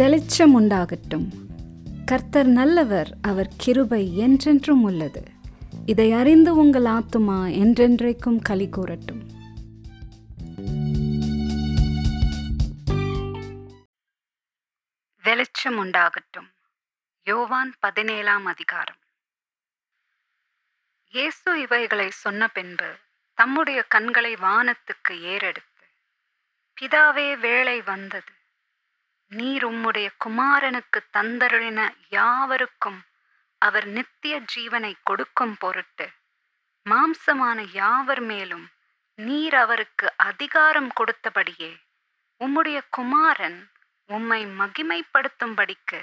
வெளிச்சம் உண்டாகட்டும். கர்த்தர் நல்லவர், அவர் கிருபை என்றென்றும் உள்ளது. இதை அறிந்து உங்கள் ஆத்துமா என்றென்றைக்கும் களி கூறட்டும். வெளிச்சம் உண்டாகட்டும். யோவான் 17ஆம் அதிகாரம். இயேசு இவைகளை சொன்ன பின்பு தம்முடைய கண்களை வானத்துக்கு ஏறெடுத்து, பிதாவே, வேளை வந்தது, நீர் உம்முடைய குமாரனுக்கு தந்தருளின யாவருக்கும் அவர் நித்திய ஜீவனை கொடுக்கும் பொருட்டு மாம்சமான யாவர் மேலும் நீர் அவருக்கு அதிகாரம் கொடுத்தபடியே உம்முடைய குமாரன் உம்மை மகிமைப்படுத்தும்படிக்கு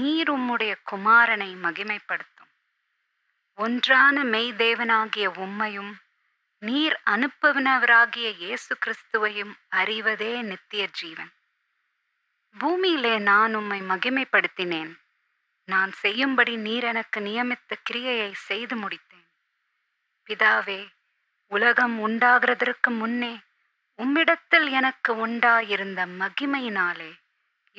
நீர் உம்முடைய குமாரனை மகிமைப்படுத்தும். ஒன்றான மெய் தேவனாகிய உம்மையும் நீர் அனுப்புவினவராகிய இயேசு கிறிஸ்துவையும் அறிவதே நித்திய ஜீவன். பூமியிலே நான் உம்மை மகிமைப்படுத்தினேன். நான் செய்யும்படி நீர் எனக்கு நியமித்த கிரியையை செய்து முடித்தேன். பிதாவே, உலகம் உண்டாகிறதற்கு முன்னே உம்மிடத்தில் எனக்கு உண்டாயிருந்த மகிமையினாலே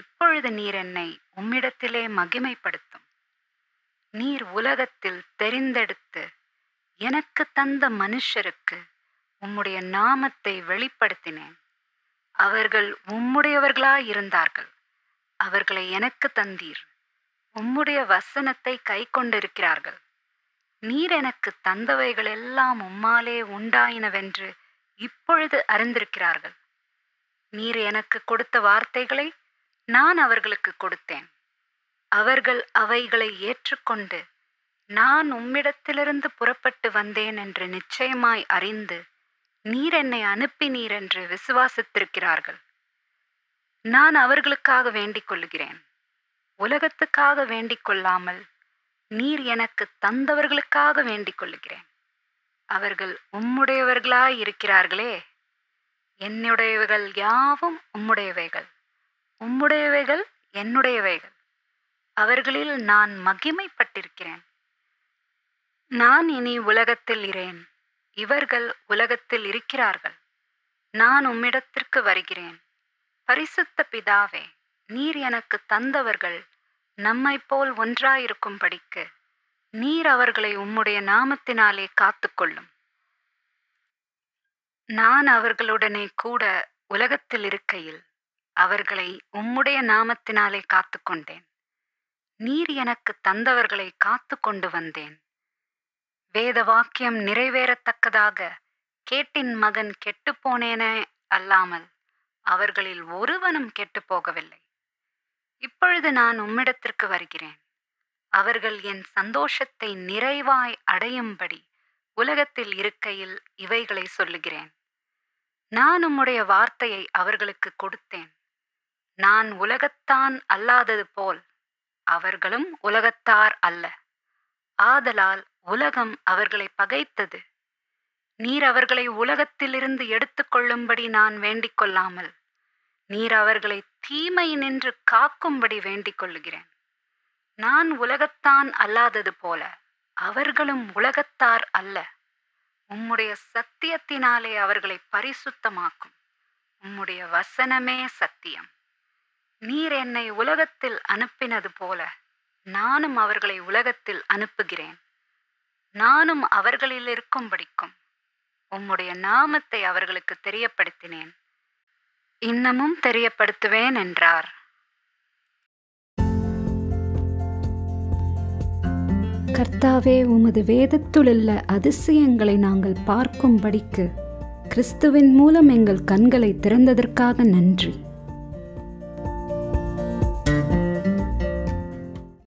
இப்பொழுது நீர் என்னை உம்மிடத்திலே மகிமைப்படுத்தும். நீர் உலகத்தில் தெரிந்தெடுத்து எனக்கு தந்த மனுஷருக்கு உம்முடைய நாமத்தை வெளிப்படுத்தினேன். அவர்கள் உம்முடையவர்களாயிருந்தார்கள், அவர்களை எனக்கு தந்தீர். உம்முடைய வசனத்தை கை கொண்டிருக்கிறார்கள். நீர் எனக்கு தந்தவைகள் எல்லாம் உம்மாலே உண்டாயினவென்று இப்பொழுது அறிந்திருக்கிறார்கள். நீர் எனக்கு கொடுத்த வார்த்தைகளை நான் அவர்களுக்கு கொடுத்தேன். அவர்கள் அவைகளை ஏற்றுக்கொண்டு நான் உம்மிடத்திலிருந்து புறப்பட்டு வந்தேன் என்று நிச்சயமாய் அறிந்து நீர் என்னை அனுப்பினீர் என்று விசுவாசித்திருக்கிறார்கள். நான் அவர்களுக்காக வேண்டிக் கொள்கிறேன், உலகத்துக்காக வேண்டிக் கொள்ளாமல் நீர் எனக்கு தந்தவர்களுக்காக வேண்டிக் கொள்கிறேன். அவர்கள் உம்முடையவர்களாய் இருக்கிறார்களே. என்னுடையவைகள் யாவும் உம்முடையவைகள், உம்முடையவைகள் என்னுடையவைகள். அவர்களில் நான் மகிமைப்பட்டிருக்கிறேன். நான் இனி உலகத்தில் இரேன், இவர்கள் உலகத்தில் இருக்கிறார்கள். நான் உம்மிடத்திற்கு வருகிறேன். பரிசுத்த பிதாவே, நீர் எனக்கு தந்தவர்கள் நம்மை போல் ஒன்றாயிருக்கும்படிக்கு நீர் அவர்களை உம்முடைய நாமத்தினாலே காத்துக்கொள்ளும். நான் அவர்களுடனே கூட உலகத்தில் இருக்கையில் அவர்களை உம்முடைய நாமத்தினாலே காத்துக்கொண்டேன். நீர் எனக்கு தந்தவர்களை காத்து கொண்டு வந்தேன். வேத வாக்கியம் நிறைவேறத்தக்கதாக கேட்டின் மகன் கெட்டுப்போனேனே அல்லாமல் அவர்களில் ஒருவனும் கெட்டு போகவில்லை. இப்பொழுது நான் உம்மிடத்திற்கு வருகிறேன். அவர்கள் என் சந்தோஷத்தை நிறைவாய் அடையும்படி உலகத்தில் இருக்கையில் இவைகளை சொல்லுகிறேன். நான் உம்முடைய வார்த்தையை அவர்களுக்கு கொடுத்தேன். நான் உலகத்தான் அல்லாதது போல் அவர்களும் உலகத்தார் அல்ல. ஆதலால் உலகம் அவர்களை பகைத்தது. நீர் அவர்களை உலகத்திலிருந்து எடுத்துக்கொள்ளும்படி நான் வேண்டிக் கொள்ளாமல் நீர் அவர்களை தீமை நின்று காக்கும்படி வேண்டிக் கொள்ளுகிறேன். நான் உலகத்தான் அல்லாதது போல அவர்களும் உலகத்தார் அல்ல. உம்முடைய சத்தியத்தினாலே அவர்களை பரிசுத்தமாக்கும். உம்முடைய வசனமே சத்தியம். நீர் என்னை உலகத்தில் அனுப்பினது போல நானும் அவர்களை உலகத்தில் அனுப்புகிறேன். நானும் அவர்களில் இருக்கும்படிக்கும் உம்முடைய நாமத்தை அவர்களுக்கு தெரியப்படுத்தினேன், இன்னமும் தெரியப்படுத்துவேன் என்றார். கர்த்தாவே, உமது வேதத்துள்ள அதிசயங்களை நாங்கள் பார்க்கும்படிக்கு கிறிஸ்துவின் மூலம் எங்கள் கண்களை திறந்ததற்காக நன்றி.